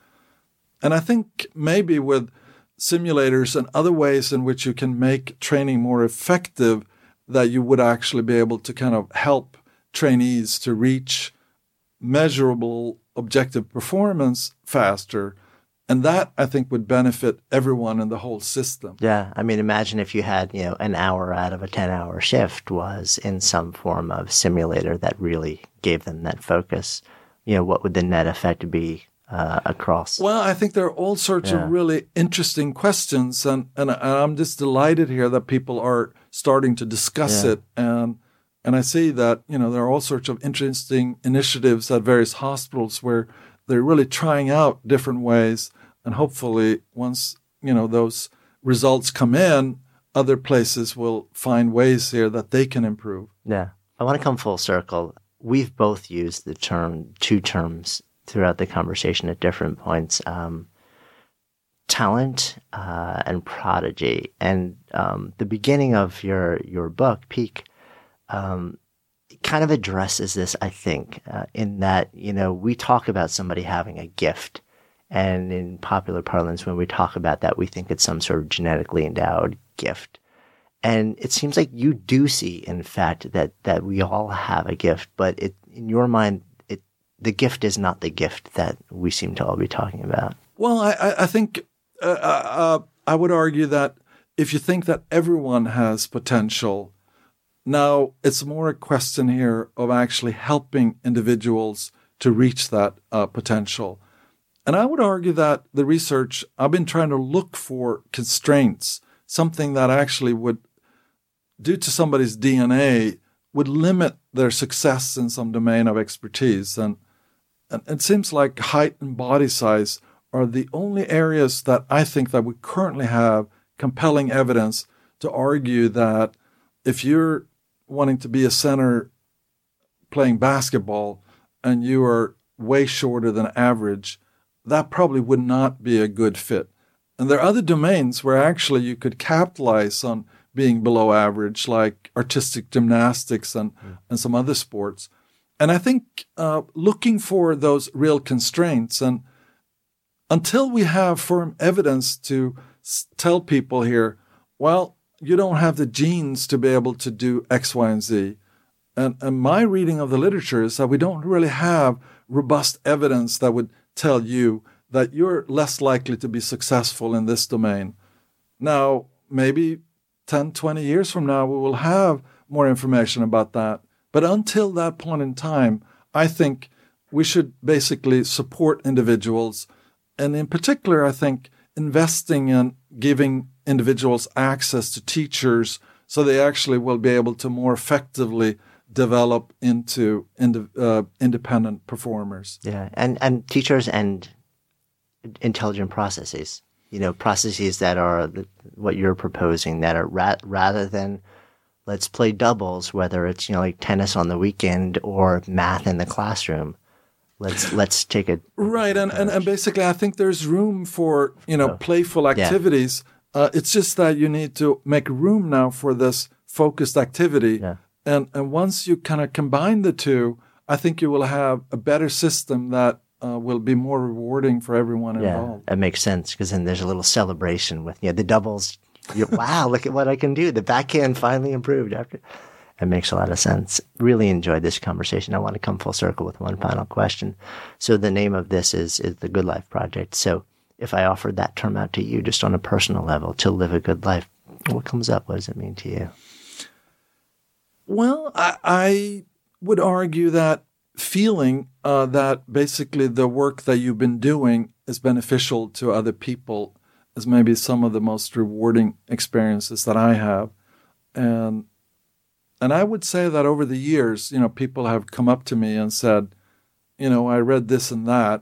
And I think maybe with simulators and other ways in which you can make training more effective, that you would actually be able to kind of help trainees to reach measurable objective performance faster. And that, I think, would benefit everyone in the whole system. Yeah. I mean, imagine if you had, an hour out of a 10-hour shift was in some form of simulator that really gave them that focus. What would the net effect be across? Well, I think there are all sorts of really interesting questions, and I'm just delighted here that people are starting to discuss it, and I see that, you know, there are all sorts of interesting initiatives at various hospitals where they're really trying out different ways, and hopefully once, you know, those results come in, other places will find ways here that they can improve. Yeah. I want to come full circle. We've both used the term, two terms throughout the conversation at different points, talent and prodigy. And the beginning of your book, Peak, kind of addresses this, I think, in that, you know, we talk about somebody having a gift. And in popular parlance, when we talk about that, we think it's some sort of genetically endowed gift. And it seems like you do see, in fact, that we all have a gift, but in your mind, the gift is not the gift that we seem to all be talking about. Well, I think I would argue that if you think that everyone has potential, now it's more a question here of actually helping individuals to reach that potential. And I would argue that the research, I've been trying to look for constraints, something that actually would, due to somebody's DNA, would limit their success in some domain of expertise. And it seems like height and body size are the only areas that I think that we currently have compelling evidence to argue that if you're wanting to be a center playing basketball and you are way shorter than average, that probably would not be a good fit. And there are other domains where actually you could capitalize on being below average, like artistic gymnastics and some other sports. And I think looking for those real constraints, and until we have firm evidence to tell people here, well, you don't have the genes to be able to do X, Y, and Z. And my reading of the literature is that we don't really have robust evidence that would tell you that you're less likely to be successful in this domain. Now, maybe 10, 20 years from now, we will have more information about that. But until that point in time, I think we should basically support individuals. And in particular, I think investing in giving individuals access to teachers so they actually will be able to more effectively develop into independent performers. Yeah, and teachers and intelligent processes, you know, processes that are what you're proposing, that are rather than let's play doubles, whether it's, you know, like tennis on the weekend or math in the classroom. Let's take it. Right, and basically I think there's room for, you know, playful activities. Yeah. It's just that you need to make room now for this focused activity. Yeah. And once you kind of combine the two, I think you will have a better system that will be more rewarding for everyone involved. Yeah, that makes sense, because then there's a little celebration with, you know, the doubles. Wow, look at what I can do. The backhand finally improved. After. It makes a lot of sense. Really enjoyed this conversation. I want to come full circle with one final question. So the name of this is the Good Life Project. So if I offered that term out to you just on a personal level, to live a good life, what comes up? What does it mean to you? Well, I would argue that feeling that basically the work that you've been doing is beneficial to other people is maybe some of the most rewarding experiences that I have. And I would say that over the years, you know, people have come up to me and said, you know, I read this and that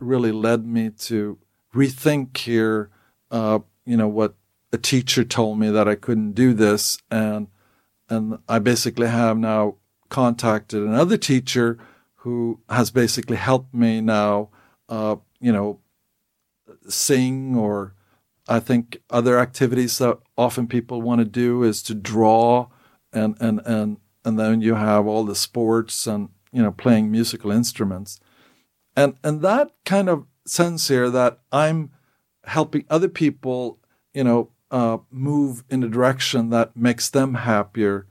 really led me to rethink here, you know, what a teacher told me that I couldn't do this. And I basically have now contacted another teacher who has basically helped me now, you know, sing, or I think other activities that often people want to do is to draw, and then you have all the sports and, you know, playing musical instruments. And that kind of sense here that I'm helping other people, you know, move in a direction that makes them happier,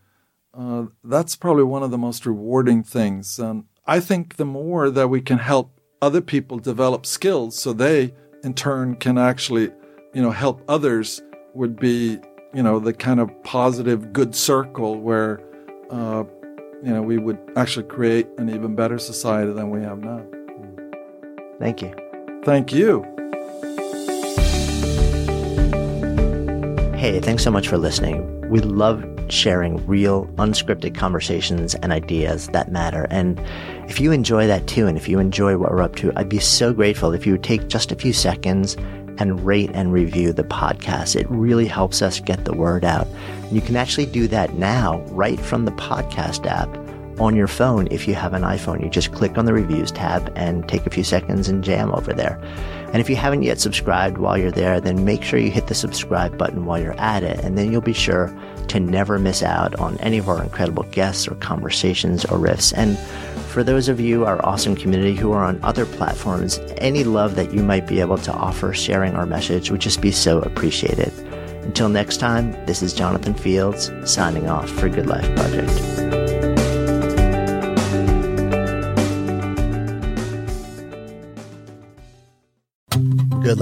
that's probably one of the most rewarding things. And I think the more that we can help other people develop skills so they, in turn, can actually, you know, help others would be, you know, the kind of positive good circle where, you know, we would actually create an even better society than we have now. Thank you. Thank you. Hey, thanks so much for listening. We love sharing real, unscripted conversations and ideas that matter. And if you enjoy that too, and if you enjoy what we're up to, I'd be so grateful if you would take just a few seconds and rate and review the podcast. It really helps us get the word out. And you can actually do that now right from the podcast app on your phone. If you have an iPhone, you just click on the reviews tab and take a few seconds and jam over there. And if you haven't yet subscribed while you're there, then make sure you hit the subscribe button while you're at it. And then you'll be sure to never miss out on any of our incredible guests or conversations or riffs. And for those of you, our awesome community who are on other platforms, any love that you might be able to offer sharing our message would just be so appreciated. Until next time, this is Jonathan Fields signing off for Good Life Project. Good